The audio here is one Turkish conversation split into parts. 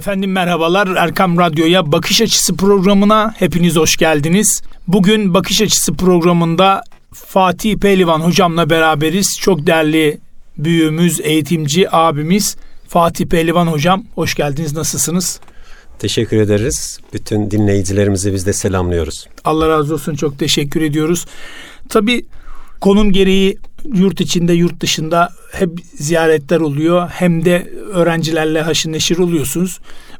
Efendim merhabalar, Erkam Radyo'ya, Bakış Açısı Programı'na hepiniz hoş geldiniz. Bugün Bakış Açısı Programı'nda Fatih Pehlivan hocamla beraberiz. Çok değerli büyüğümüz, eğitimci abimiz Fatih Pehlivan hocam. Hoş geldiniz, nasılsınız? Teşekkür ederiz. Bütün dinleyicilerimizi biz de selamlıyoruz. Allah razı olsun, çok teşekkür ediyoruz. Tabii konum gereği yurt içinde, yurt dışında hep ziyaretler oluyor. Hem de öğrencilerle haşır neşir oluyorsunuz.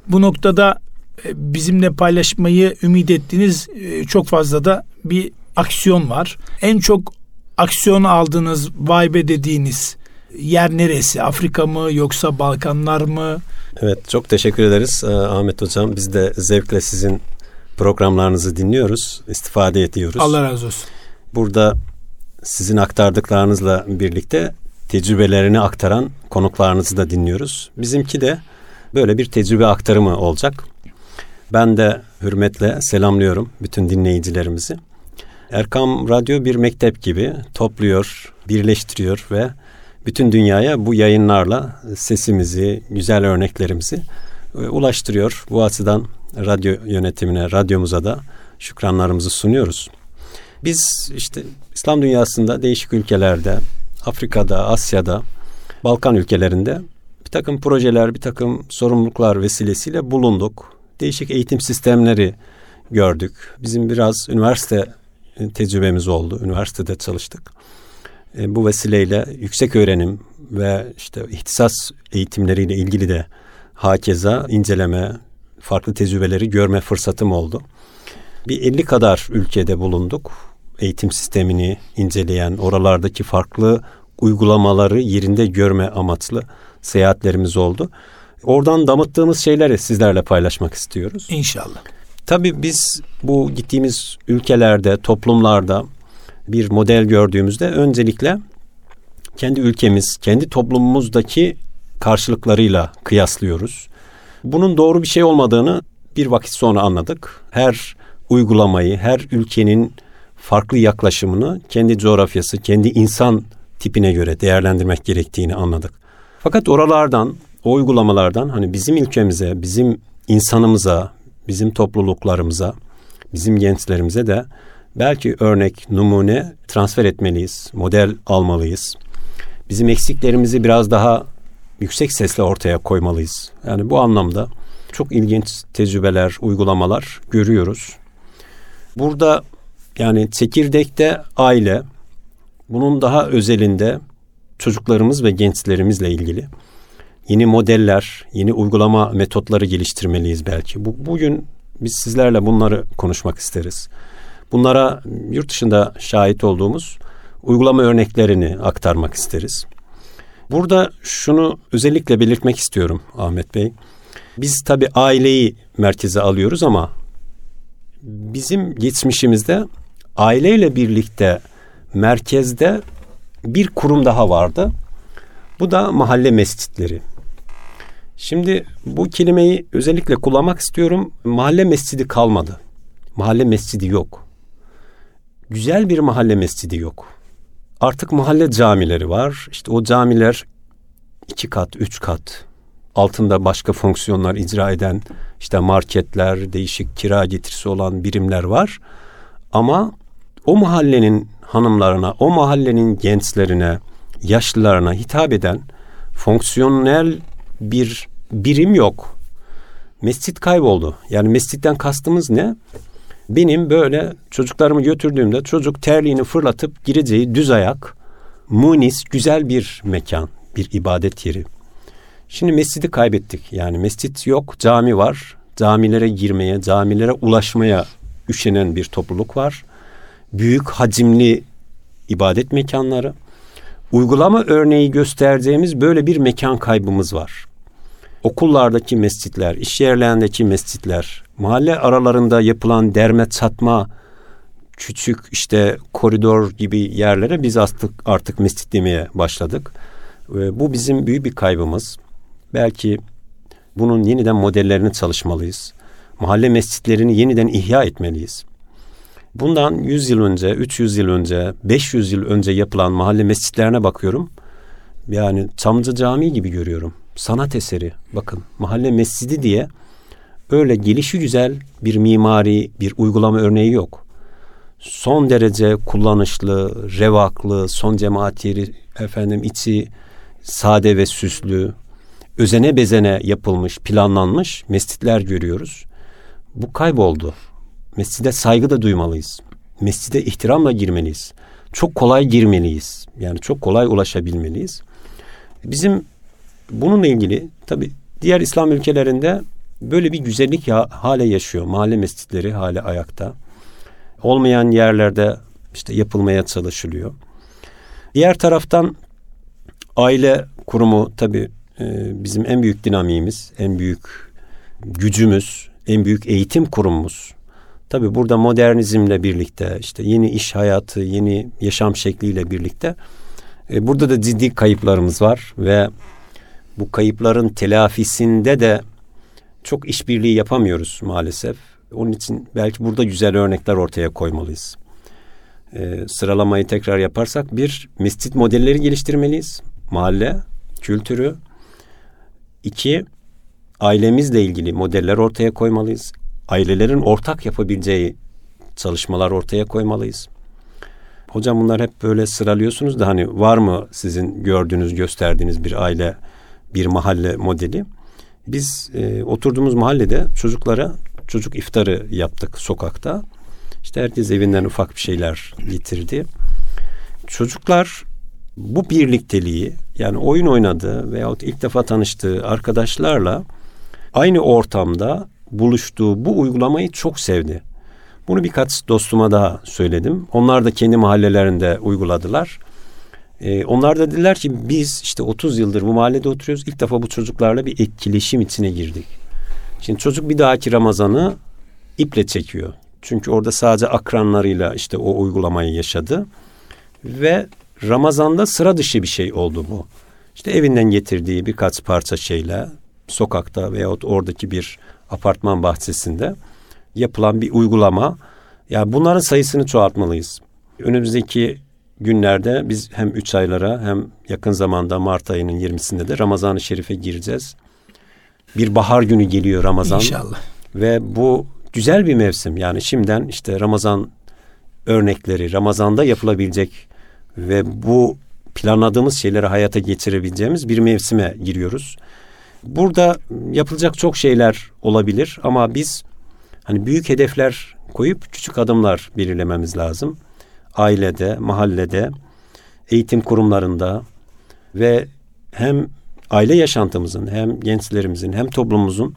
Bu noktada bizimle paylaşmayı ümit ettiğiniz çok fazla da bir aksiyon var. En çok aksiyon aldığınız, vay be dediğiniz yer neresi? Afrika mı yoksa Balkanlar mı? Evet, çok teşekkür ederiz Ahmet Hocam. Biz de zevkle sizin programlarınızı dinliyoruz, istifade ediyoruz. Allah razı olsun. Burada sizin aktardıklarınızla birlikte tecrübelerini aktaran konuklarınızı da dinliyoruz. Bizimki de böyle bir tecrübe aktarımı olacak. Ben de hürmetle selamlıyorum bütün dinleyicilerimizi. Erkam Radyo bir mektep gibi topluyor, birleştiriyor ve bütün dünyaya bu yayınlarla sesimizi, güzel örneklerimizi ulaştırıyor. Bu açıdan radyo yönetimine, radyomuza da şükranlarımızı sunuyoruz. Biz işte İslam dünyasında değişik ülkelerde, Afrika'da, Asya'da, Balkan ülkelerinde bir takım projeler, bir takım sorumluluklar vesilesiyle bulunduk. Değişik eğitim sistemleri gördük. Bizim biraz üniversite tecrübemiz oldu. Üniversitede çalıştık. Bu vesileyle yüksek öğrenim ve işte ihtisas eğitimleriyle ilgili de hakeza inceleme, farklı tecrübeleri görme fırsatım oldu. Bir 50 kadar ülkede bulunduk. Eğitim sistemini inceleyen, oralardaki farklı uygulamaları yerinde görme amaçlı seyahatlerimiz oldu. Oradan damıttığımız şeyleri sizlerle paylaşmak istiyoruz. İnşallah. Tabii biz bu gittiğimiz ülkelerde, toplumlarda bir model gördüğümüzde öncelikle kendi ülkemiz, kendi toplumumuzdaki karşılıklarıyla kıyaslıyoruz. Bunun doğru bir şey olmadığını bir vakit sonra anladık. Her uygulamayı, her ülkenin farklı yaklaşımını kendi coğrafyası, kendi insan tipine göre değerlendirmek gerektiğini anladık. Fakat oralardan, o uygulamalardan hani bizim ülkemize, bizim insanımıza, bizim topluluklarımıza, bizim gençlerimize de belki örnek, numune transfer etmeliyiz, model almalıyız. Bizim eksiklerimizi biraz daha yüksek sesle ortaya koymalıyız. Yani bu anlamda çok ilginç tecrübeler, uygulamalar görüyoruz. Burada yani çekirdekte aile, bunun daha özelinde çocuklarımız ve gençlerimizle ilgili yeni modeller, yeni uygulama metotları geliştirmeliyiz belki. Bugün biz sizlerle bunları konuşmak isteriz. Bunlara yurt dışında şahit olduğumuz uygulama örneklerini aktarmak isteriz. Burada şunu özellikle belirtmek istiyorum Ahmet Bey. Biz tabii aileyi merkeze alıyoruz ama bizim geçmişimizde aileyle birlikte merkezde bir kurum daha vardı. Bu da mahalle mescitleri. Şimdi bu kelimeyi özellikle kullanmak istiyorum. Mahalle mescidi kalmadı. Mahalle mescidi yok. Güzel bir mahalle mescidi yok. Artık mahalle camileri var. İşte o camiler 2 kat, 3 kat. Altında başka fonksiyonlar icra eden işte marketler, değişik kira getirisi olan birimler var. Ama o mahallenin hanımlarına, o mahallenin gençlerine, yaşlılarına hitap eden fonksiyonel bir birim yok. Mescit kayboldu. Yani mescitten kastımız ne? Benim böyle çocuklarımı götürdüğümde çocuk terliğini fırlatıp gireceği düz ayak, munis, güzel bir mekan, bir ibadet yeri. Şimdi mescidi kaybettik. Yani mescit yok, cami var. Camilere girmeye, camilere ulaşmaya üşenen bir topluluk var. Büyük hacimli ibadet mekanları. Uygulama örneği göstereceğimiz böyle bir mekan kaybımız var. Okullardaki mescitler, iş yerlerindeki mescitler, mahalle aralarında yapılan derme çatma, küçük işte koridor gibi yerlere biz artık mescit demeye başladık. Bu bizim büyük bir kaybımız. Belki bunun yeniden modellerini çalışmalıyız. Mahalle mescitlerini yeniden ihya etmeliyiz. Bundan 100 yıl önce, 300 yıl önce, 500 yıl önce yapılan mahalle mescitlerine bakıyorum. Yani Çamlıca Camii gibi görüyorum. sanat eseri, bakın mahalle mescidi diye öyle gelişi güzel bir mimari, bir uygulama örneği yok. Son derece kullanışlı, revaklı, son cemaat yeri, içi sade ve süslü, özene bezene yapılmış, planlanmış mescitler görüyoruz. Bu kayboldu. Mescide saygı da duymalıyız. Mescide ihtiramla girmeliyiz. Çok kolay girmeliyiz. Yani çok kolay ulaşabilmeliyiz. Bizim bununla ilgili tabii diğer İslam ülkelerinde böyle bir güzellik hale yaşıyor. Mahalle mescitleri hale ayakta. Olmayan yerlerde işte yapılmaya çalışılıyor. Diğer taraftan aile kurumu tabii bizim en büyük dinamiğimiz, en büyük gücümüz, en büyük eğitim kurumumuz. Tabii burada modernizmle birlikte, işte yeni iş hayatı, yeni yaşam şekliyle birlikte burada da ciddi kayıplarımız var ve bu kayıpların telafisinde de çok işbirliği yapamıyoruz maalesef. Onun için belki burada güzel örnekler ortaya koymalıyız. Sıralamayı tekrar yaparsak, bir, mescit modelleri geliştirmeliyiz. Mahalle kültürü. 2, ailemizle ilgili modeller ortaya koymalıyız. Ailelerin ortak yapabileceği çalışmalar ortaya koymalıyız. Hocam bunlar hep böyle sıralıyorsunuz da hani var mı sizin gördüğünüz, gösterdiğiniz bir aile, bir mahalle modeli? Biz oturduğumuz mahallede çocuklara çocuk iftarı yaptık sokakta. İşte herkes evinden ufak bir şeyler getirdi. Çocuklar bu birlikteliği, yani oyun oynadığı veyahut ilk defa tanıştığı arkadaşlarla aynı ortamda buluştuğu bu uygulamayı çok sevdi. Bunu birkaç dostuma daha söyledim. Onlar da kendi mahallelerinde uyguladılar. Onlar da dediler ki biz işte 30 yıldır bu mahallede oturuyoruz. İlk defa bu çocuklarla bir etkileşim içine girdik. Şimdi çocuk bir dahaki Ramazan'ı iple çekiyor. Çünkü orada sadece akranlarıyla işte o uygulamayı yaşadı. Ve Ramazan'da sıra dışı bir şey oldu bu. İşte evinden getirdiği birkaç parça şeyle sokakta veyahut oradaki bir apartman bahçesinde yapılan bir uygulama. Yani bunların sayısını çoğaltmalıyız. Önümüzdeki günlerde biz hem 3 aylara hem yakın zamanda Mart ayının 20'sinde de Ramazan-ı Şerif'e gireceğiz. Bir bahar günü geliyor Ramazan. İnşallah. Ve bu güzel bir mevsim. Yani şimdiden işte Ramazan örnekleri, Ramazan'da yapılabilecek ve bu planladığımız şeyleri hayata geçirebileceğimiz bir mevsime giriyoruz. Burada yapılacak çok şeyler olabilir ama biz hani büyük hedefler koyup küçük adımlar belirlememiz lazım. Ailede, mahallede, eğitim kurumlarında ve hem aile yaşantımızın hem gençlerimizin hem toplumumuzun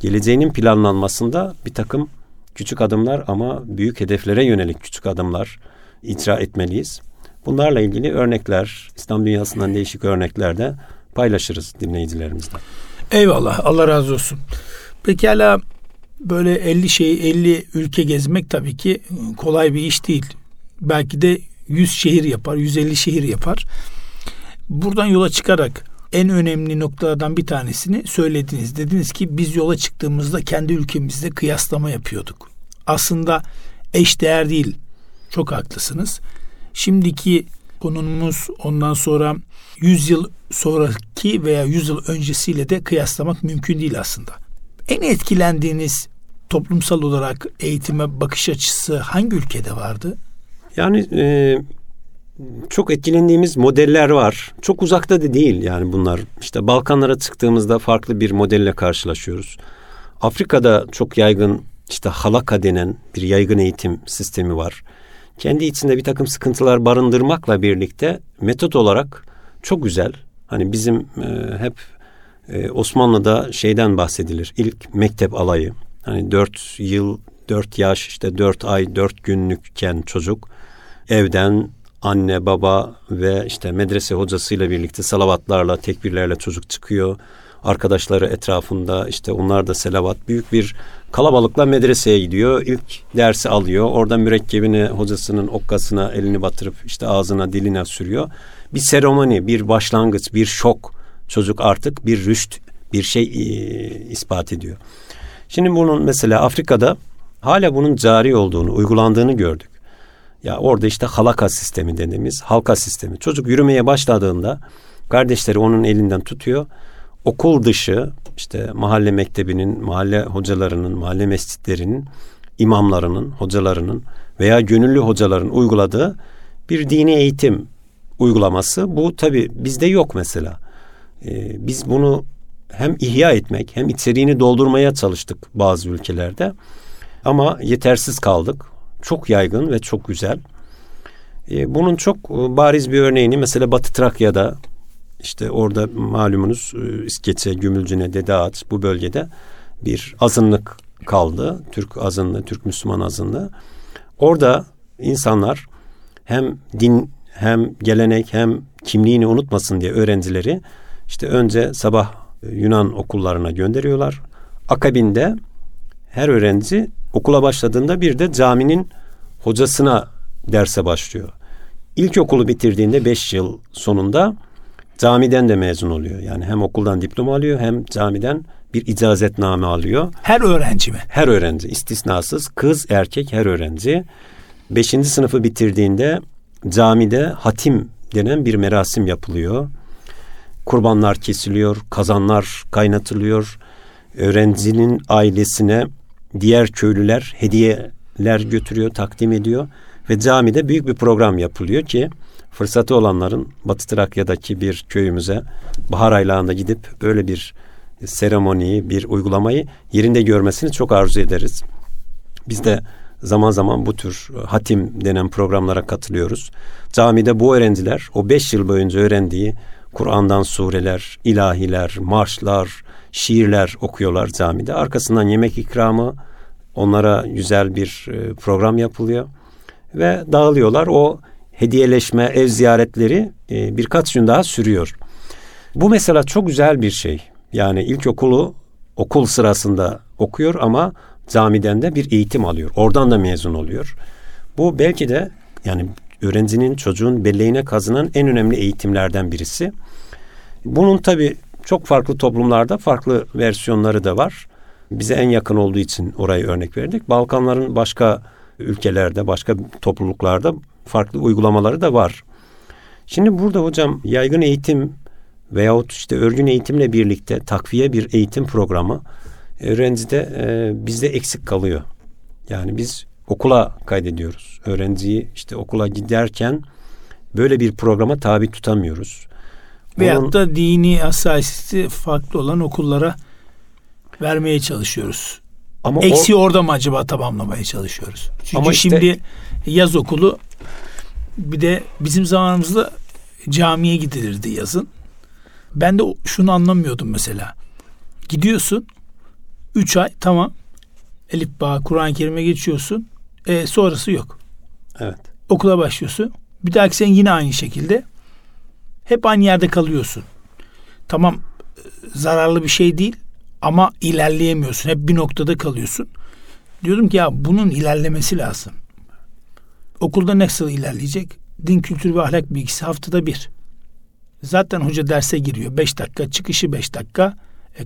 geleceğinin planlanmasında bir takım küçük adımlar ama büyük hedeflere yönelik küçük adımlar icra etmeliyiz. Bunlarla ilgili örnekler, İslam dünyasından değişik örneklerde paylaşırız dinleyicilerimizle. Eyvallah, Allah razı olsun. Pekala, böyle 50 ülke gezmek tabii ki kolay bir iş değil. Belki de 100 şehir yapar, 150 şehir yapar. Buradan yola çıkarak en önemli noktalardan bir tanesini söylediniz. Dediniz ki biz yola çıktığımızda kendi ülkemizde kıyaslama yapıyorduk. Aslında eşdeğer değil. Çok haklısınız. Şimdiki konumuz, ondan sonra 100 yıl sonraki veya 100 yıl öncesiyle de kıyaslamak mümkün değil aslında. En etkilendiğiniz toplumsal olarak eğitime bakış açısı hangi ülkede vardı? Yani çok etkilendiğimiz modeller var. Çok uzakta da değil yani bunlar. İşte Balkanlara çıktığımızda farklı bir modelle karşılaşıyoruz. Afrika'da çok yaygın işte halaka denen bir yaygın eğitim sistemi var. Kendi içinde bir takım sıkıntılar barındırmakla birlikte metot olarak çok güzel. Hani bizim hep Osmanlı'da şeyden bahsedilir. İlk mektep alayı. Hani 4 yıl, 4 yaş, işte 4 ay, 4 günlükken çocuk evden anne, baba ve işte medrese hocasıyla birlikte salavatlarla, tekbirlerle çocuk çıkıyor. Arkadaşları etrafında, işte onlar da selavat, büyük bir kalabalıkla medreseye gidiyor. İlk dersi alıyor. Orada mürekkebini hocasının okkasına elini batırıp işte ağzına, diline sürüyor. Bir seremoni, bir başlangıç, bir şok. Çocuk artık bir rüşt, bir şey ispat ediyor. Şimdi bunun mesela Afrika'da hala bunun cari olduğunu, uygulandığını gördük. Ya orada işte halaka sistemi dediğimiz halka sistemi. Çocuk yürümeye başladığında kardeşleri onun elinden tutuyor. okul dışı işte mahalle mektebinin, mahalle hocalarının, mahalle mescitlerinin, imamlarının, hocalarının veya gönüllü hocaların uyguladığı bir dini eğitim uygulaması. Bu tabii bizde yok mesela. Biz bunu hem ihya etmek hem içeriğini doldurmaya çalıştık bazı ülkelerde. Ama yetersiz kaldık. Çok yaygın ve çok güzel. Bunun çok bariz bir örneğini mesela Batı Trakya'da, işte orada malumunuz İskeçe, Gümülcine, Dedeağaç, bu bölgede bir azınlık kaldı. Türk azınlığı, Türk Müslüman azınlığı. Orada insanlar hem din hem gelenek hem kimliğini unutmasın diye öğrencileri işte önce sabah Yunan okullarına gönderiyorlar. Akabinde her öğrenci okula başladığında bir de caminin hocasına derse başlıyor. İlkokulu bitirdiğinde 5 yıl sonunda camiden de mezun oluyor. Yani hem okuldan diploma alıyor hem camiden bir icazetname alıyor. Her öğrenci mi? Her öğrenci, istisnasız, kız erkek her öğrenci. 5. sınıfı bitirdiğinde camide hatim denen bir merasim yapılıyor. Kurbanlar kesiliyor, kazanlar kaynatılıyor. Öğrencinin ailesine diğer köylüler hediyeler götürüyor, takdim ediyor ve camide büyük bir program yapılıyor ki fırsatı olanların Batı Trakya'daki bir köyümüze bahar aylarında gidip böyle bir seremoniyi, bir uygulamayı yerinde görmesini çok arzu ederiz. Biz de zaman zaman bu tür hatim denen programlara katılıyoruz. Camide bu öğrenciler o 5 yıl boyunca öğrendiği Kur'an'dan sureler, ilahiler, marşlar, şiirler okuyorlar camide. Arkasından yemek ikramı, onlara güzel bir program yapılıyor ve dağılıyorlar. O hediyeleşme, ev ziyaretleri birkaç gün daha sürüyor. Bu mesela çok güzel bir şey. Yani ilkokulu okul sırasında okuyor ama camiden de bir eğitim alıyor. Oradan da mezun oluyor. Bu belki de yani öğrencinin, çocuğun belleğine kazınan en önemli eğitimlerden birisi. Bunun tabii çok farklı toplumlarda farklı versiyonları da var. Bize en yakın olduğu için orayı örnek verdik. Balkanların başka ülkelerde, başka topluluklarda farklı uygulamaları da var. Şimdi burada hocam yaygın eğitim veyahut işte örgün eğitimle birlikte takviye bir eğitim programı öğrencide bizde eksik kalıyor. Yani biz okula kaydediyoruz. Öğrenciyi işte okula giderken böyle bir programa tabi tutamıyoruz. Veyahut da dini hassasiyeti farklı olan okullara vermeye çalışıyoruz. Ama eksiği orada mı acaba tamamlamaya çalışıyoruz? Çünkü ama işte, şimdi yaz okulu, bir de bizim zamanımızda camiye gidilirdi yazın. Ben de şunu anlamıyordum mesela. Gidiyorsun 3 ay tamam. Elif Bağ, Kur'an-ı Kerim'e geçiyorsun. Sonrası yok. Evet. Okula başlıyorsun. Bir dahaki sen yine aynı şekilde. Hep aynı yerde kalıyorsun. Tamam, zararlı bir şey değil ama ilerleyemiyorsun. Hep bir noktada kalıyorsun. Diyordum ki ya bunun ilerlemesi lazım. Okulda nasıl ilerleyecek? Din, kültür ve ahlak bilgisi haftada bir. Zaten hoca derse giriyor. 5 dakika, çıkışı 5 dakika.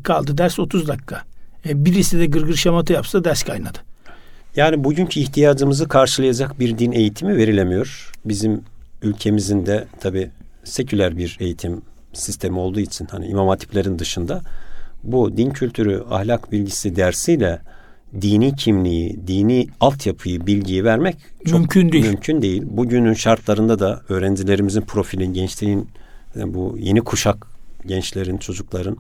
Kaldı ders 30 dakika. Birisi de gırgır şamata yapsa ders kaynadı. Yani bugünkü ihtiyacımızı karşılayacak bir din eğitimi verilemiyor. Bizim ülkemizin de tabii seküler bir eğitim sistemi olduğu için hani imam hatiplerin dışında bu din kültürü, ahlak bilgisi dersiyle dini kimliği, dini altyapıyı, bilgiyi vermek çok mümkün değil. Bugünün şartlarında da öğrencilerimizin profili, gençliğin, bu yeni kuşak gençlerin, çocukların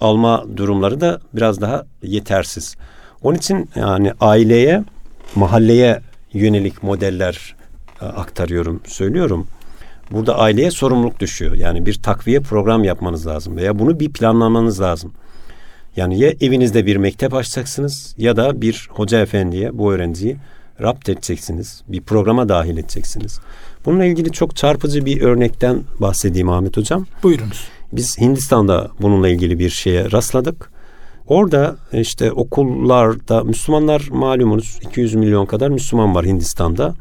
alma durumları da biraz daha yetersiz. Onun için yani aileye, mahalleye yönelik modeller aktarıyorum, söylüyorum. Burada aileye sorumluluk düşüyor. Yani bir takviye program yapmanız lazım veya bunu bir planlamanız lazım. Yani ya evinizde bir mektep açacaksınız ya da bir hoca efendiye bu öğrenciyi rapt edeceksiniz. Bir programa dahil edeceksiniz. Bununla ilgili çok çarpıcı bir örnekten bahsedeyim Ahmet Hocam. Buyurunuz. Biz Hindistan'da bununla ilgili bir şeye rastladık. Orada işte okullarda Müslümanlar, malumunuz 200 milyon kadar Müslüman var Hindistan'da.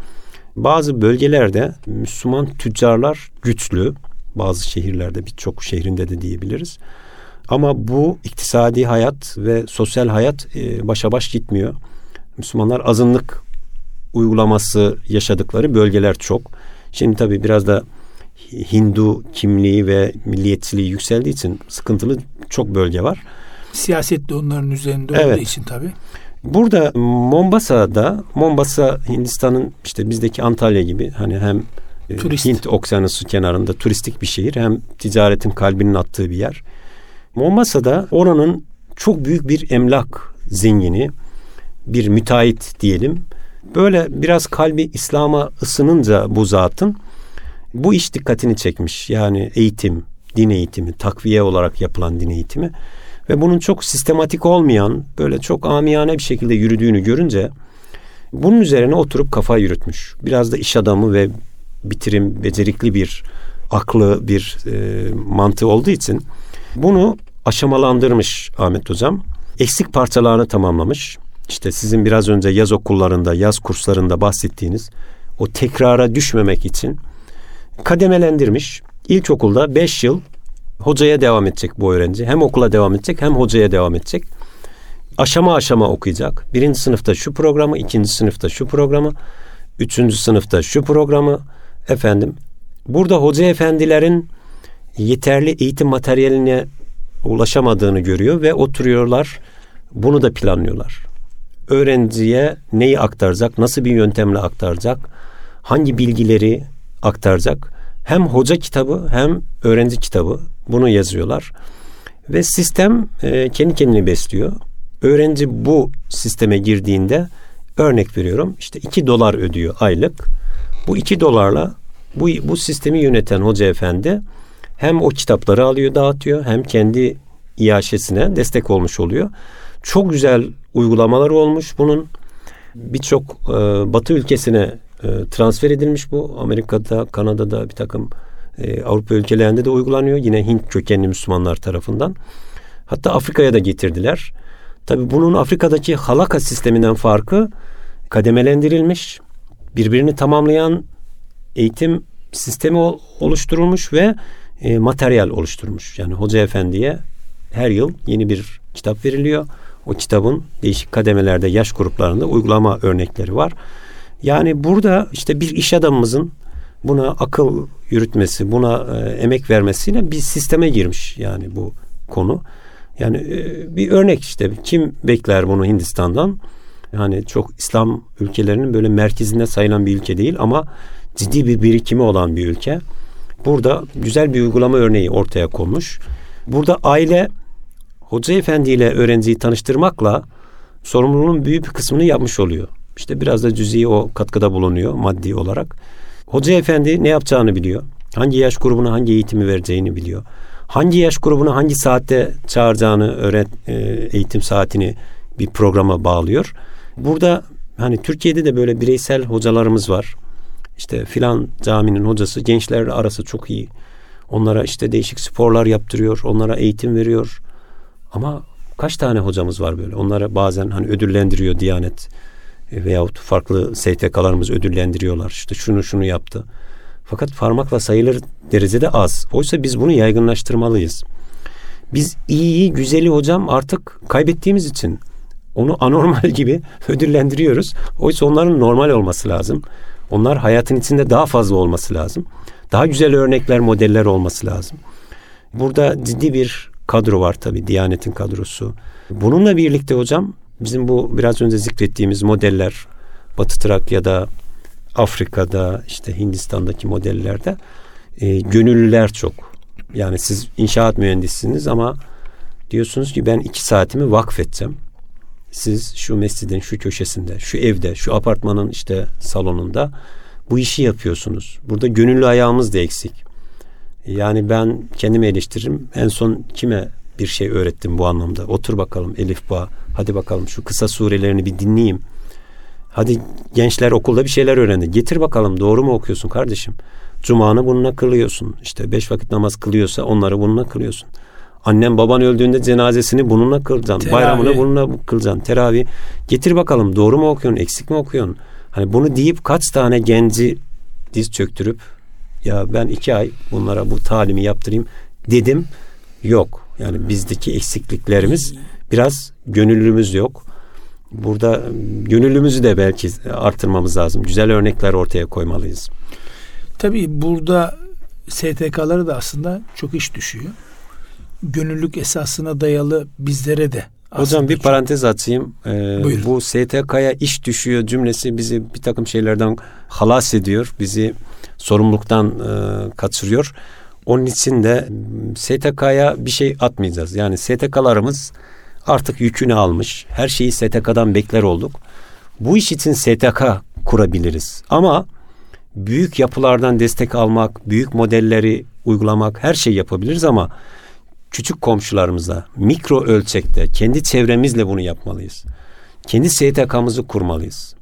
Bazı bölgelerde Müslüman tüccarlar güçlü. Bazı şehirlerde, birçok şehrinde de diyebiliriz. Ama bu iktisadi hayat ve sosyal hayat başa baş gitmiyor. Müslümanlar azınlık uygulaması yaşadıkları bölgeler çok. Şimdi tabii biraz da Hindu kimliği ve milliyetçiliği yükseldiği için sıkıntılı çok bölge var. Siyaset de onların üzerinde olduğu için tabii. Burada Mombasa Hindistan'ın işte bizdeki Antalya gibi hani hem Hint Okyanusu kenarında turistik bir şehir hem ticaretin kalbinin attığı bir yer. Mombasa'da oranın çok büyük bir emlak zengini, bir müteahhit diyelim. Böyle biraz kalbi İslam'a ısınınca bu zatın bu iş dikkatini çekmiş. Yani eğitim, din eğitimi, takviye olarak yapılan din eğitimi ve bunun çok sistematik olmayan, böyle çok amiyane bir şekilde yürüdüğünü görünce bunun üzerine oturup kafa yürütmüş. Biraz da iş adamı ve bitirim, becerikli bir aklı, bir mantığı olduğu için bunu aşamalandırmış Ahmet Hocam. Eksik parçalarını tamamlamış. İşte sizin biraz önce yaz okullarında, yaz kurslarında bahsettiğiniz o tekrara düşmemek için kademelendirmiş. İlkokulda 5 yıl hocaya devam edecek bu öğrenci. Hem okula devam edecek hem hocaya devam edecek. Aşama aşama okuyacak. 1. sınıfta şu programı, 2. sınıfta şu programı, 3. sınıfta şu programı. Efendim, burada hoca efendilerin yeterli eğitim materyaline ulaşamadığını görüyor ve oturuyorlar. Bunu da planlıyorlar. Öğrenciye neyi aktaracak, nasıl bir yöntemle aktaracak, hangi bilgileri aktaracak. Hem hoca kitabı hem öğrenci kitabı bunu yazıyorlar. Ve sistem kendi kendini besliyor. Öğrenci bu sisteme girdiğinde örnek veriyorum işte $2 ödüyor aylık. Bu $2'la bu sistemi yöneten hoca efendi hem o kitapları alıyor, dağıtıyor hem kendi iaşesine destek olmuş oluyor. Çok güzel uygulamalar olmuş bunun. Birçok Batı ülkesine transfer edilmiş bu. Amerika'da, Kanada'da bir takım Avrupa ülkelerinde de uygulanıyor. Yine Hint kökenli Müslümanlar tarafından. Hatta Afrika'ya da getirdiler. Tabii bunun Afrika'daki halaka sisteminden farkı kademelendirilmiş, birbirini tamamlayan eğitim sistemi oluşturulmuş ve materyal oluşturmuş. Yani hoca efendiye her yıl yeni bir kitap veriliyor. O kitabın değişik kademelerde, yaş gruplarında uygulama örnekleri var. Yani burada işte bir iş adamımızın buna akıl yürütmesi, buna emek vermesiyle bir sisteme girmiş yani bu konu. Yani bir örnek işte kim bekler bunu Hindistan'dan? Yani çok İslam ülkelerinin böyle merkezinde sayılan bir ülke değil ama ciddi bir birikimi olan bir ülke. Burada güzel bir uygulama örneği ortaya konmuş. Burada aile hoca efendi ile öğrenciyi tanıştırmakla sorumluluğun büyük bir kısmını yapmış oluyor. İşte biraz da cüz'i o katkıda bulunuyor maddi olarak. Hoca efendi ne yapacağını biliyor. Hangi yaş grubuna hangi eğitimi vereceğini biliyor. Hangi yaş grubuna hangi saatte çağıracağını eğitim saatini bir programa bağlıyor. Burada hani Türkiye'de de böyle bireysel hocalarımız var. İşte filan caminin hocası gençlerle arası çok iyi. Onlara işte değişik sporlar yaptırıyor. Onlara eğitim veriyor. Ama kaç tane hocamız var böyle? Onlara bazen hani ödüllendiriyor Diyanet veyahut farklı STK'larımız ödüllendiriyorlar. İşte şunu yaptı. Fakat parmakla sayılır derecede az. Oysa biz bunu yaygınlaştırmalıyız. Biz iyiyi, güzeli hocam artık kaybettiğimiz için onu anormal gibi ödüllendiriyoruz. Oysa onların normal olması lazım. Onlar hayatın içinde daha fazla olması lazım. Daha güzel örnekler, modeller olması lazım. Burada ciddi bir kadro var tabii, Diyanet'in kadrosu. Bununla birlikte hocam bizim bu biraz önce zikrettiğimiz modeller Batı Trakya'da, Afrika'da, işte Hindistan'daki modellerde gönüllüler çok. Yani siz inşaat mühendisiniz ama diyorsunuz ki ben 2 saatimi vakfedeceğim. Siz şu mescidin şu köşesinde, şu evde, şu apartmanın işte salonunda bu işi yapıyorsunuz. Burada gönüllü ayağımız da eksik. Yani ben kendimi eleştiririm. En son kime bir şey öğrettim bu anlamda? Otur bakalım Elif Bağ. Hadi bakalım şu kısa surelerini bir dinleyeyim. Hadi gençler okulda bir şeyler öğrendi. Getir bakalım doğru mu okuyorsun kardeşim? Cuma'nı bununla kılıyorsun. İşte 5 vakit namaz kılıyorsa onları bununla kılıyorsun. Annem baban öldüğünde cenazesini bununla kılacaksın. Bayramını bununla kılacaksın. Teravih. Getir bakalım doğru mu okuyorsun? Eksik mi okuyorsun? Hani bunu deyip kaç tane genci diz çöktürüp ya ben 2 ay bunlara bu talimi yaptırayım dedim. Yok. Yani bizdeki eksikliklerimiz biraz gönüllümüz yok. Burada gönüllümüzü de belki artırmamız lazım. Güzel örnekler ortaya koymalıyız. Tabii burada STK'lara da aslında çok iş düşüyor. Gönüllülük esasına dayalı bizlere de. Hocam bir parantez atayım. Bu STK'ya iş düşüyor cümlesi bizi bir takım şeylerden halas ediyor. Bizi sorumluluktan kaçırıyor. Onun için de STK'ya bir şey atmayacağız. Yani STK'larımız artık yükünü almış. Her şeyi STK'dan bekler olduk. Bu iş için STK kurabiliriz. Ama büyük yapılardan destek almak, büyük modelleri uygulamak, her şeyi yapabiliriz ama küçük komşularımıza, mikro ölçekte, kendi çevremizle bunu yapmalıyız. Kendi STK'mızı kurmalıyız.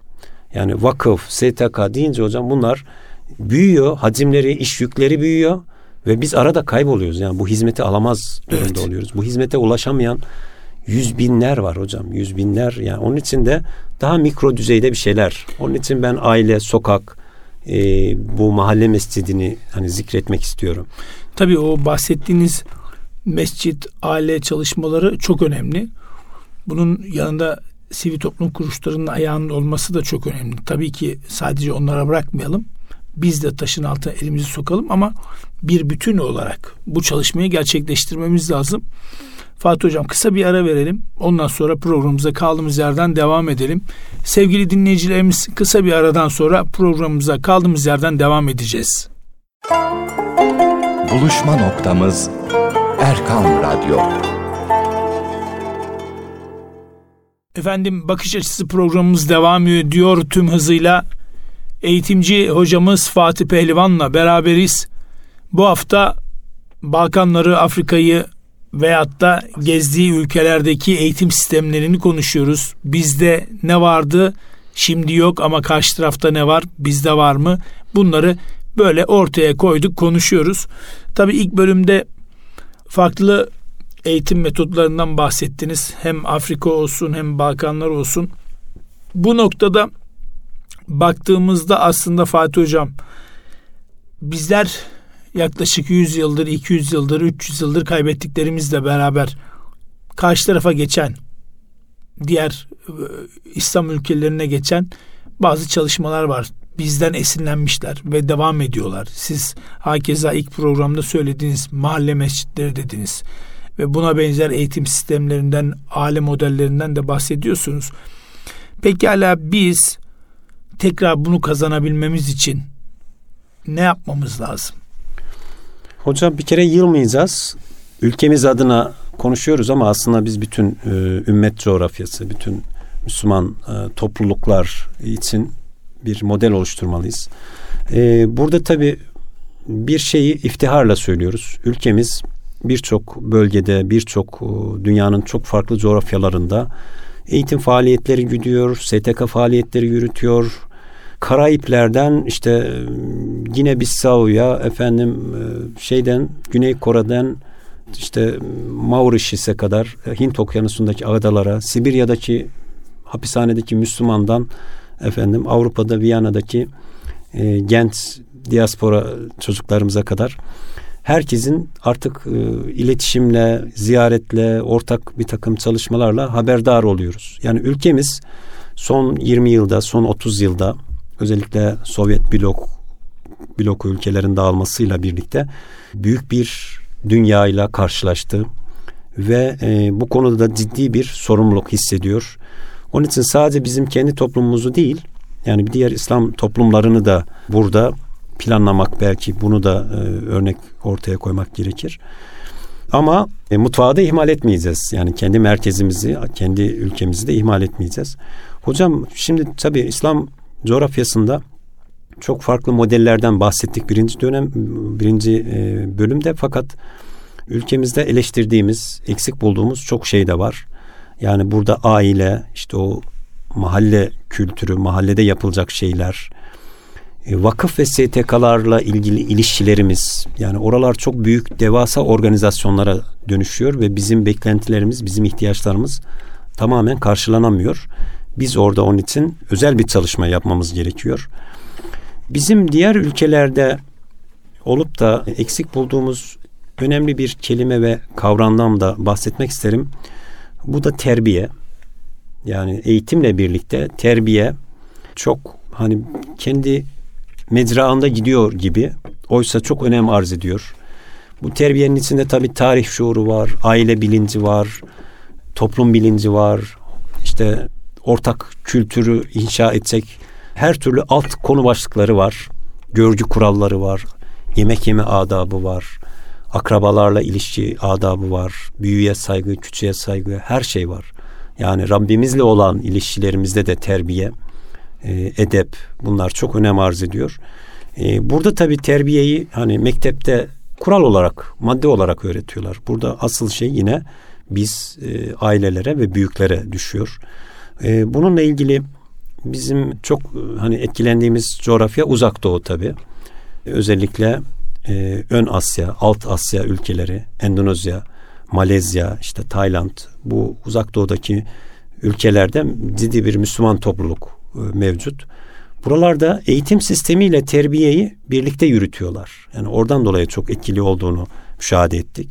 Yani vakıf, STK deyince hocam bunlar büyüyor, hacimleri, iş yükleri büyüyor ve biz arada kayboluyoruz. Yani bu hizmeti alamaz durumda oluyoruz. Bu hizmete ulaşamayan yüz binler var hocam, yüz binler. Yani onun için de daha mikro düzeyde bir şeyler. Onun için ben aile, sokak, bu mahalle mescidini hani zikretmek istiyorum. Tabii o bahsettiğiniz mescit, aile çalışmaları çok önemli. Bunun yanında sivil toplum kuruluşlarının ayağının olması da çok önemli. Tabii ki sadece onlara bırakmayalım. Biz de taşın altına elimizi sokalım ama bir bütün olarak bu çalışmayı gerçekleştirmemiz lazım. Fatih Hocam kısa bir ara verelim. Ondan sonra programımıza kaldığımız yerden devam edelim. Sevgili dinleyicilerimiz, kısa bir aradan sonra programımıza kaldığımız yerden devam edeceğiz. Buluşma noktamız Erkam Radyo. Efendim Bakış Açısı programımız devam ediyor tüm hızıyla. Eğitimci hocamız Fatih Pehlivan'la beraberiz. Bu hafta Balkanları, Afrika'yı veyahut da gezdiği ülkelerdeki eğitim sistemlerini konuşuyoruz. Bizde ne vardı, şimdi yok ama karşı tarafta ne var, bizde var mı? Bunları böyle ortaya koyduk, konuşuyoruz. Tabii ilk bölümde farklı eğitim metotlarından bahsettiniz. Hem Afrika olsun hem Balkanlar olsun. Bu noktada baktığımızda aslında Fatih Hocam bizler yaklaşık 100 yıldır, 200 yıldır, 300 yıldır kaybettiklerimizle beraber karşı tarafa geçen, diğer İslam ülkelerine geçen bazı çalışmalar var. Bizden esinlenmişler ve devam ediyorlar. Siz hakeza ilk programda söylediğiniz mahalle mescitleri dediniz. Ve buna benzer eğitim sistemlerinden, aile modellerinden de bahsediyorsunuz. Pekala biz tekrar bunu kazanabilmemiz için ne yapmamız lazım? Hocam bir kere yılmayacağız. Ülkemiz adına konuşuyoruz ama aslında biz bütün ümmet coğrafyası, bütün Müslüman topluluklar için bir model oluşturmalıyız. Burada tabii bir şeyi iftiharla söylüyoruz. Ülkemiz birçok bölgede, birçok dünyanın çok farklı coğrafyalarında eğitim faaliyetleri gidiyor, STK faaliyetleri yürütüyor. Karayiplerden işte Gine Bissau'ya, Güney Kore'den işte Mauritius'e kadar, Hint Okyanusu'ndaki adalara, Sibirya'daki hapishanedeki Müslümandan Avrupa'da Viyana'daki genç diaspora çocuklarımıza kadar herkesin artık iletişimle, ziyaretle, ortak bir takım çalışmalarla haberdar oluyoruz. Yani ülkemiz son 20 yılda, son 30 yılda özellikle Sovyet bloku ülkelerin dağılmasıyla birlikte büyük bir dünyayla karşılaştı ve bu konuda da ciddi bir sorumluluk hissediyor. Onun için sadece bizim kendi toplumumuzu değil, yani diğer İslam toplumlarını da burada planlamak, belki bunu da örnek ortaya koymak gerekir. Ama mutfağı da ihmal etmeyeceğiz. Yani kendi merkezimizi, kendi ülkemizi de ihmal etmeyeceğiz. Hocam şimdi tabii İslam coğrafyasında çok farklı modellerden bahsettik birinci bölümde. Fakat ülkemizde eleştirdiğimiz, eksik bulduğumuz çok şey de var. Yani burada aile, işte o mahalle kültürü, mahallede yapılacak şeyler, vakıf ve STK'larla ilgili ilişkilerimiz, yani oralar çok büyük, devasa organizasyonlara dönüşüyor ve bizim beklentilerimiz, bizim ihtiyaçlarımız tamamen karşılanamıyor. Biz orada onun için özel bir çalışma yapmamız gerekiyor. Bizim diğer ülkelerde olup da eksik bulduğumuz önemli bir kelime ve kavramdan da bahsetmek isterim. Bu da terbiye. Yani eğitimle birlikte terbiye çok kendi mecraında gidiyor gibi Oysa çok önem arz ediyor. Bu terbiyenin içinde tabii tarih şuuru var, aile bilinci var, toplum bilinci var. İşte ortak kültürü inşa edecek her türlü alt konu başlıkları var. Görgü kuralları var, yemek yeme adabı var, akrabalarla ilişki adabı var, büyüye saygı, küçüğe saygı, her şey var. Yani Rabbimizle olan ilişkilerimizde de terbiye, edep, bunlar çok önem arz ediyor. Burada tabii terbiyeyi hani mektepte kural olarak, madde olarak öğretiyorlar. Burada asıl şey yine biz ailelere ve büyüklere düşüyor. Bununla ilgili bizim çok hani etkilendiğimiz coğrafya Uzak Doğu tabii. Özellikle Ön Asya, Alt Asya ülkeleri, Endonezya, Malezya, işte Tayland, bu Uzak Doğu'daki ülkelerde ciddi bir Müslüman topluluk mevcut. Buralarda eğitim sistemiyle terbiyeyi birlikte yürütüyorlar. Yani oradan dolayı çok etkili olduğunu müşahede ettik.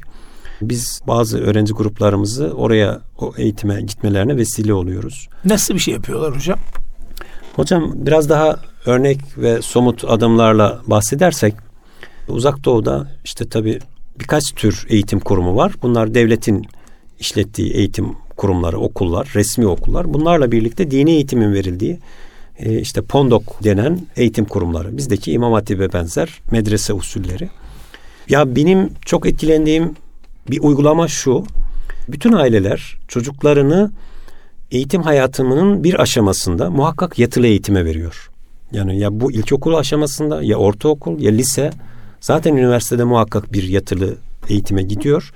Biz bazı öğrenci gruplarımızı oraya, o eğitime gitmelerine vesile oluyoruz. Nasıl bir şey yapıyorlar hocam? Hocam biraz daha örnek ve somut adımlarla bahsedersek, Uzak Doğu'da işte tabii birkaç tür eğitim kurumu var. Bunlar devletin işlettiği eğitim kurumları, okullar, resmi okullar. Bunlarla birlikte dini eğitimin verildiği işte Pondok denen eğitim kurumları. Bizdeki İmam Hatip'e benzer medrese usulleri. Ya benim çok etkilendiğim bir uygulama şu. Bütün aileler çocuklarını eğitim hayatının bir aşamasında muhakkak yatılı eğitime veriyor. Yani ya bu ilkokul aşamasında, ya ortaokul, ya lise. Zaten üniversitede muhakkak bir yatılı eğitime gidiyor.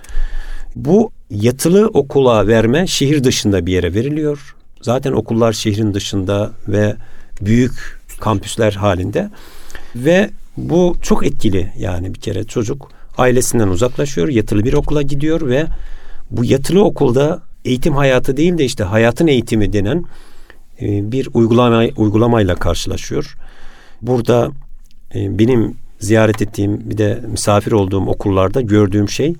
Bu yatılı okula verme şehir dışında bir yere veriliyor. Zaten okullar şehrin dışında ve büyük kampüsler halinde. Ve bu çok etkili. Yani bir kere çocuk ailesinden uzaklaşıyor, yatılı bir okula gidiyor ve bu yatılı okulda eğitim hayatı değil de işte hayatın eğitimi denen bir uygulamayla karşılaşıyor. Burada benim ziyaret ettiğim, bir de misafir olduğum okullarda gördüğüm şey,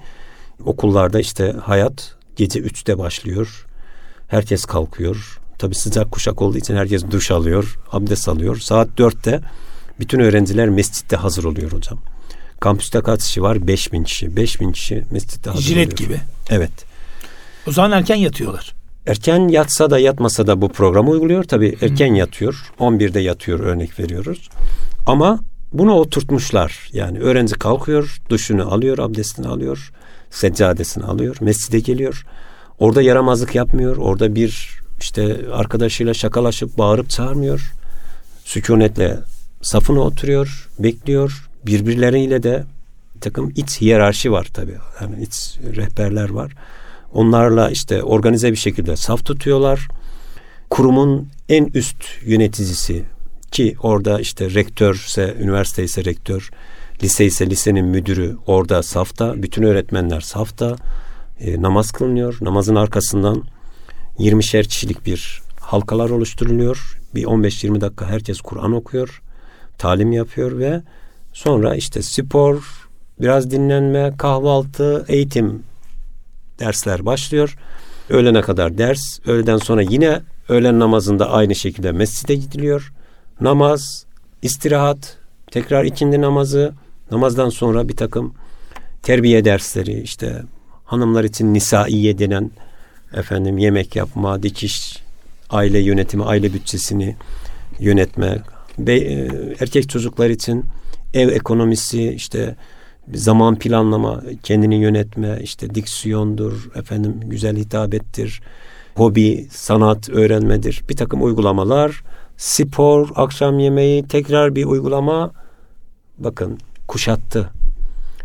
okullarda işte hayat gece 3'te başlıyor. Herkes kalkıyor. Tabii sıcak kuşak olduğu için herkes duş alıyor, abdest alıyor. Saat 4'te bütün öğrenciler mescitte hazır oluyor hocam. Kampüste kaç kişi var? 5.000 kişi. 5.000 kişi mescitte hazır oluyor. Jilet gibi. Evet. O zaman erken yatıyorlar. Erken yatsa da yatmasa da bu programı uyguluyor. Tabii erken yatıyor. 11'de yatıyor, örnek veriyoruz. Ama bunu oturtmuşlar. Yani öğrenci kalkıyor, duşunu alıyor, abdestini alıyor, seccadesini alıyor, mescide geliyor. Orada yaramazlık yapmıyor. Orada bir işte arkadaşıyla şakalaşıp bağırıp çağırmıyor. Sükunetle safına oturuyor, bekliyor. Birbirleriyle de takım iç hiyerarşi var tabii. Yani iç rehberler var. Onlarla işte organize bir şekilde saf tutuyorlar. Kurumun en üst yöneticisi, ki orada işte rektörse, üniversite ise rektör, lise ise lisenin müdürü orada safta, bütün öğretmenler safta, namaz kılınıyor. Namazın arkasından 20'şer kişilik bir halkalar oluşturuluyor. Bir 15-20 dakika herkes Kur'an okuyor, talim yapıyor ve sonra işte spor, biraz dinlenme, kahvaltı, eğitim, dersler başlıyor. Öğlene kadar ders, öğleden sonra yine öğlen namazında aynı şekilde mescide gidiliyor. Namaz, istirahat, tekrar ikindi namazı, namazdan sonra bir takım terbiye dersleri, işte hanımlar için nisaiye denen, efendim yemek yapma, dikiş, aile yönetimi, aile bütçesini yönetme, erkek çocuklar için ev ekonomisi, işte zaman planlama, kendini yönetme, işte diksiyondur, efendim güzel hitabettir, hobi, sanat öğrenmedir, bir takım uygulamalar. Spor, akşam yemeği, tekrar bir uygulama, bakın kuşattı.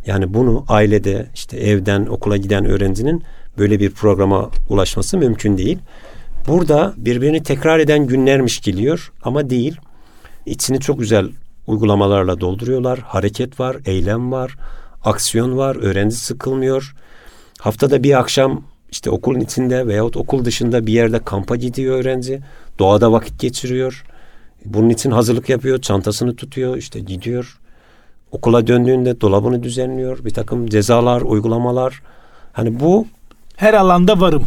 Yani bunu ailede, işte evden okula giden öğrencinin böyle bir programa ulaşması mümkün değil. Burada birbirini tekrar eden günlermiş geliyor ama değil. İçini çok güzel uygulamalarla dolduruyorlar. Hareket var, eylem var, aksiyon var, öğrenci sıkılmıyor. Haftada bir akşam İşte okulun içinde veyahut okul dışında bir yerde kampa gidiyor öğrenci. Doğada vakit geçiriyor. Bunun için hazırlık yapıyor. Çantasını tutuyor. İşte gidiyor. Okula döndüğünde dolabını düzenliyor. Bir takım cezalar, uygulamalar. Hani bu her alanda varım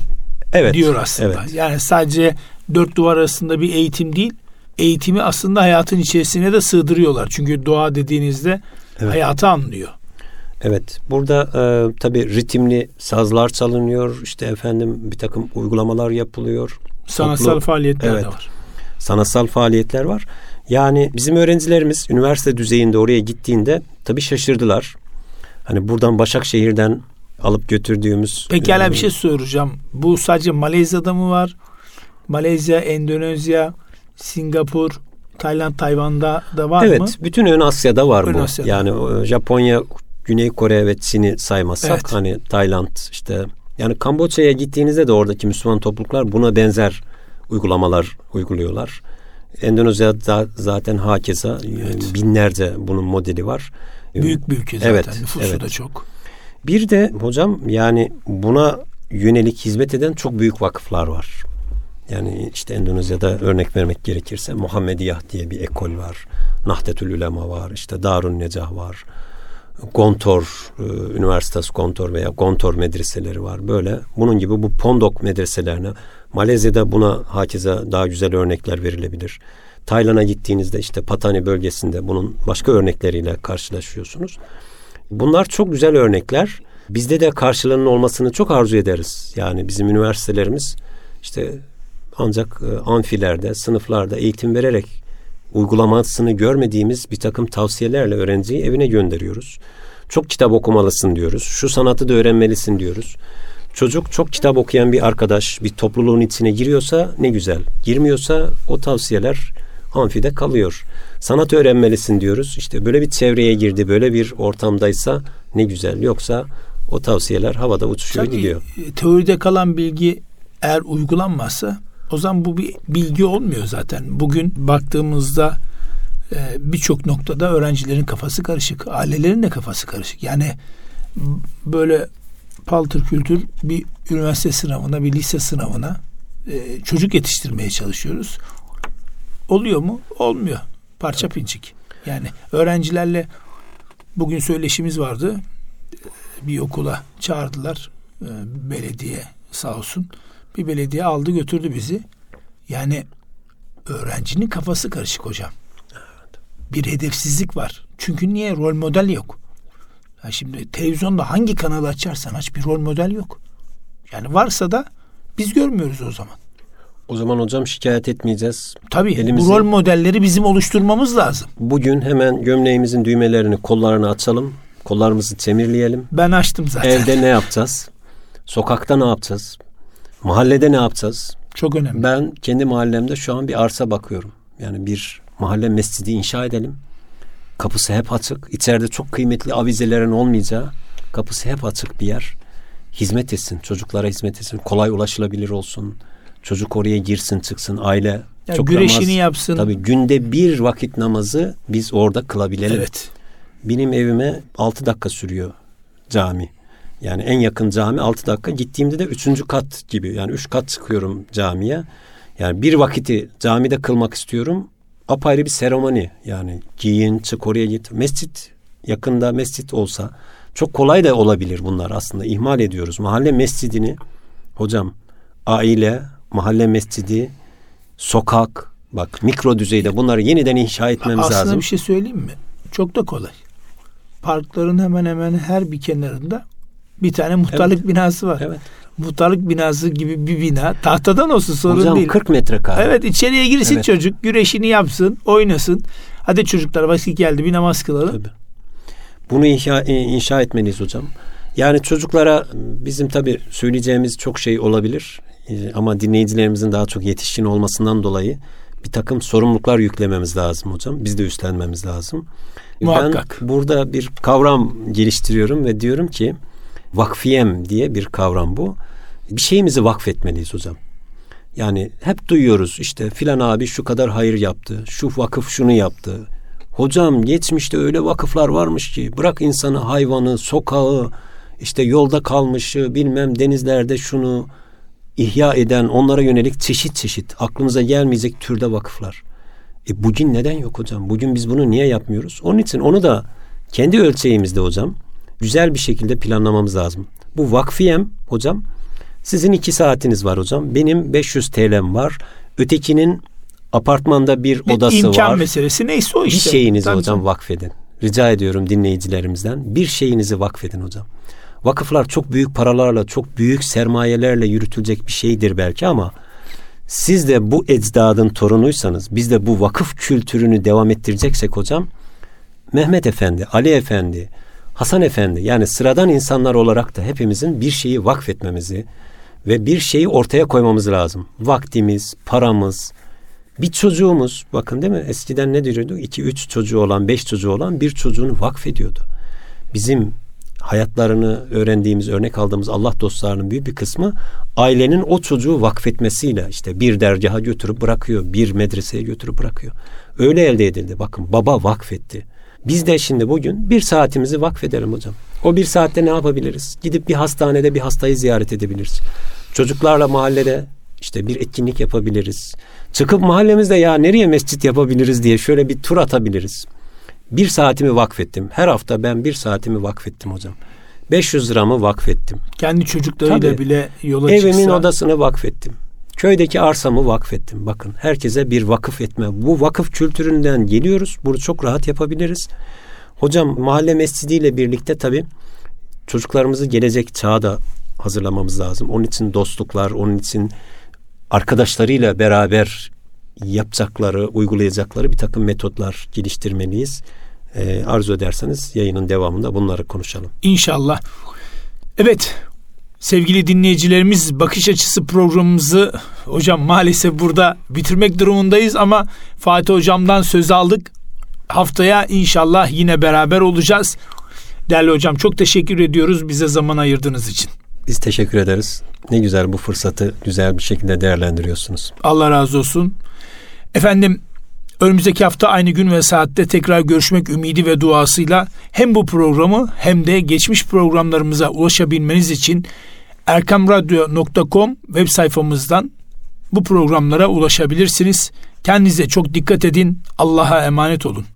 diyor aslında. Evet. Yani sadece dört duvar arasında bir eğitim değil. Eğitimi aslında hayatın içerisine de sığdırıyorlar. Çünkü doğa dediğinizde hayatı anlıyor. Evet, burada tabii ritimli sazlar çalınıyor, işte efendim bir takım uygulamalar yapılıyor. Sanatsal faaliyetler de var. Sanatsal faaliyetler var. Yani bizim öğrencilerimiz üniversite düzeyinde oraya gittiğinde tabii şaşırdılar. Hani buradan Başakşehir'den alıp götürdüğümüz... Peki hala bir şey soracağım. Bu sadece Malezya'da mı var? Malezya, Endonezya, Singapur, Tayland, Tayvan'da da var mı? Evet, bütün Ön Asya'da var bu. Yani Japonya, Güney Kore ve Çin'i saymazsak hani Tayland işte... Yani Kamboçya'ya gittiğinizde de oradaki Müslüman topluluklar buna benzer uygulamalar uyguluyorlar. Endonezya'da zaten hakeza binlerce bunun modeli var. Büyük bir ülke zaten. Nüfusu da çok. Bir de hocam yani buna yönelik hizmet eden çok büyük vakıflar var. Yani işte Endonezya'da örnek vermek gerekirse Muhammediyah diye bir ekol var. Nahdetül Ulama var. İşte Darun Necah var. Gontor Üniversitesi Gontor veya Gontor medreseleri var. Böyle bunun gibi bu Pondok medreselerine Malezya'da buna hakeza daha güzel örnekler verilebilir. Tayland'a gittiğinizde işte Patani bölgesinde bunun başka örnekleriyle karşılaşıyorsunuz. Bunlar çok güzel örnekler. Bizde de karşılığının olmasını çok arzu ederiz. Yani bizim üniversitelerimiz işte ancak amfilerde, sınıflarda eğitim vererek uygulamasını görmediğimiz bir takım tavsiyelerle öğrenciyi evine gönderiyoruz. Çok kitap okumalısın diyoruz. Şu sanatı da öğrenmelisin diyoruz. Çocuk çok kitap okuyan bir arkadaş, bir topluluğun içine giriyorsa ne güzel. Girmiyorsa o tavsiyeler amfide kalıyor. Sanat öğrenmelisin diyoruz. İşte böyle bir çevreye girdi, böyle bir ortamdaysa ne güzel. Yoksa o tavsiyeler havada uçuşuyor gidiyor. Teoride kalan bilgi eğer uygulanmazsa o zaman bu bir bilgi olmuyor zaten. Bugün baktığımızda birçok noktada öğrencilerin kafası karışık. Ailelerin de kafası karışık. Yani böyle paltır kültür bir üniversite sınavına, bir lise sınavına çocuk yetiştirmeye çalışıyoruz. Oluyor mu? Olmuyor. Parça pincik. Yani öğrencilerle bugün söyleşimiz vardı. Bir okula çağırdılar. Belediye sağ olsun. Bir belediye aldı götürdü bizi. Yani öğrencinin kafası karışık hocam. Evet. Bir hedefsizlik var. Çünkü niye? Rol model yok. Ya şimdi televizyonda hangi kanalı açarsan aç bir rol model yok. Yani varsa da biz görmüyoruz o zaman. O zaman hocam şikayet etmeyeceğiz. Tabii elimizi, bu rol modelleri bizim oluşturmamız lazım. Bugün hemen gömleğimizin düğmelerini kollarına açalım. Kollarımızı temirleyelim. Ben açtım zaten. Evde ne yapacağız? Sokakta ne yapacağız? Mahallede ne yapacağız? Çok önemli. Ben kendi mahallemde şu an bir arsa bakıyorum. Yani bir mahalle mescidi inşa edelim. Kapısı hep açık. İçeride çok kıymetli avizelerin olmayacağı, kapısı hep açık bir yer. Hizmet etsin. Çocuklara hizmet etsin. Kolay ulaşılabilir olsun. Çocuk oraya girsin çıksın. Aile yani çok güreşini yapsın. Tabii günde bir vakit namazı biz orada kılabilelim. Evet. Benim evime 6 dakika sürüyor cami. Yani en yakın cami 6 dakika. Gittiğimde de 3. kat gibi. Yani 3 kat çıkıyorum camiye. Yani bir vakiti camide kılmak istiyorum. Apayrı bir seremoni. Yani giyin, çık oraya git. Mescit yakında mescit olsa çok kolay da olabilir bunlar aslında. İhmal ediyoruz. Mahalle mescidini hocam aile, mahalle mescidi, sokak bak mikro düzeyde bunları yeniden inşa etmemiz aslında lazım. Aslında bir şey söyleyeyim mi? Çok da kolay. Parkların hemen hemen her bir kenarında bir tane muhtarlık binası var. Evet. Muhtarlık binası gibi bir bina. Tahtadan olsun sorun hocam, değil. 40 metrekare. Evet içeriye girsin çocuk. Güreşini yapsın. Oynasın. Hadi çocuklar vakit geldi bir namaz kılalım. Tabii. Bunu inşa etmeliyiz hocam. Yani çocuklara bizim tabii söyleyeceğimiz çok şey olabilir. Ama dinleyicilerimizin daha çok yetişkin olmasından dolayı bir takım sorumluluklar yüklememiz lazım hocam. Biz de üstlenmemiz lazım. Muhakkak. Ben burada bir kavram geliştiriyorum ve diyorum ki vakfiyem diye bir kavram bu. Bir şeyimizi vakfetmeliyiz hocam. Yani hep duyuyoruz işte filan abi şu kadar hayır yaptı. Şu vakıf şunu yaptı. Hocam geçmişte öyle vakıflar varmış ki bırak insanı, hayvanı, sokağı, işte yolda kalmışı, bilmem denizlerde şunu ihya eden, onlara yönelik çeşit çeşit aklımıza gelmeyecek türde vakıflar. Bugün neden yok hocam? Bugün biz bunu niye yapmıyoruz? Onun için onu da kendi ölçeğimizde hocam güzel bir şekilde planlamamız lazım. Bu vakfiyem hocam, sizin 2 saatiniz var hocam. Benim 500 TL'm var. Ötekinin apartmanda bir odası var. İmkan meselesi neyse o işte. Bir şeyinizi hocam vakfedin. rica ediyorum dinleyicilerimizden, bir şeyinizi vakfedin hocam. Vakıflar çok büyük paralarla, çok büyük sermayelerle yürütülecek bir şeydir belki ama siz de bu ecdadın torunuysanız, biz de bu vakıf kültürünü devam ettireceksek hocam, Mehmet Efendi, Ali Efendi, Hasan Efendi, yani sıradan insanlar olarak da hepimizin bir şeyi vakfetmemizi ve bir şeyi ortaya koymamız lazım. Vaktimiz, paramız, bir çocuğumuz, bakın değil mi? Eskiden ne diyordu? 2-3 çocuğu olan, 5 çocuğu olan bir çocuğunu vakfediyordu. Bizim hayatlarını öğrendiğimiz, örnek aldığımız Allah dostlarının büyük bir kısmı ailenin o çocuğu vakfetmesiyle, işte bir dergaha götürüp bırakıyor, bir medreseye götürüp bırakıyor. Öyle elde edildi. Bakın baba vakfetti. Biz de şimdi bugün bir saatimizi vakfedelim hocam. O bir saatte ne yapabiliriz? Gidip bir hastanede bir hastayı ziyaret edebiliriz. Çocuklarla mahallede işte bir etkinlik yapabiliriz. Çıkıp mahallemizde ya nereye mescit yapabiliriz diye şöyle bir tur atabiliriz. Bir saatimi vakfettim. Her hafta ben bir saatimi vakfettim hocam. 500 liramı vakfettim. Kendi çocuklarıyla bile yola çıksa. Evimin odasını vakfettim. Köydeki arsamı vakfettim. Bakın herkese bir vakıf etme. Bu vakıf kültüründen geliyoruz. Bunu çok rahat yapabiliriz. Hocam mahalle mescidiyle birlikte tabii çocuklarımızı gelecek çağa da hazırlamamız lazım. Onun için dostluklar, onun için arkadaşlarıyla beraber yapacakları, uygulayacakları bir takım metotlar geliştirmeliyiz. Arzu ederseniz yayının devamında bunları konuşalım. İnşallah. Evet. Sevgili dinleyicilerimiz, bakış açısı programımızı hocam maalesef burada bitirmek durumundayız ama Fatih hocamdan söz aldık. Haftaya inşallah yine beraber olacağız. Değerli hocam çok teşekkür ediyoruz bize zaman ayırdığınız için. Biz teşekkür ederiz. Ne güzel bu fırsatı güzel bir şekilde değerlendiriyorsunuz. Allah razı olsun. Efendim önümüzdeki hafta aynı gün ve saatte tekrar görüşmek ümidi ve duasıyla hem bu programı hem de geçmiş programlarımıza ulaşabilmeniz için erkamradyo.com web sayfamızdan bu programlara ulaşabilirsiniz. Kendinize çok dikkat edin. Allah'a emanet olun.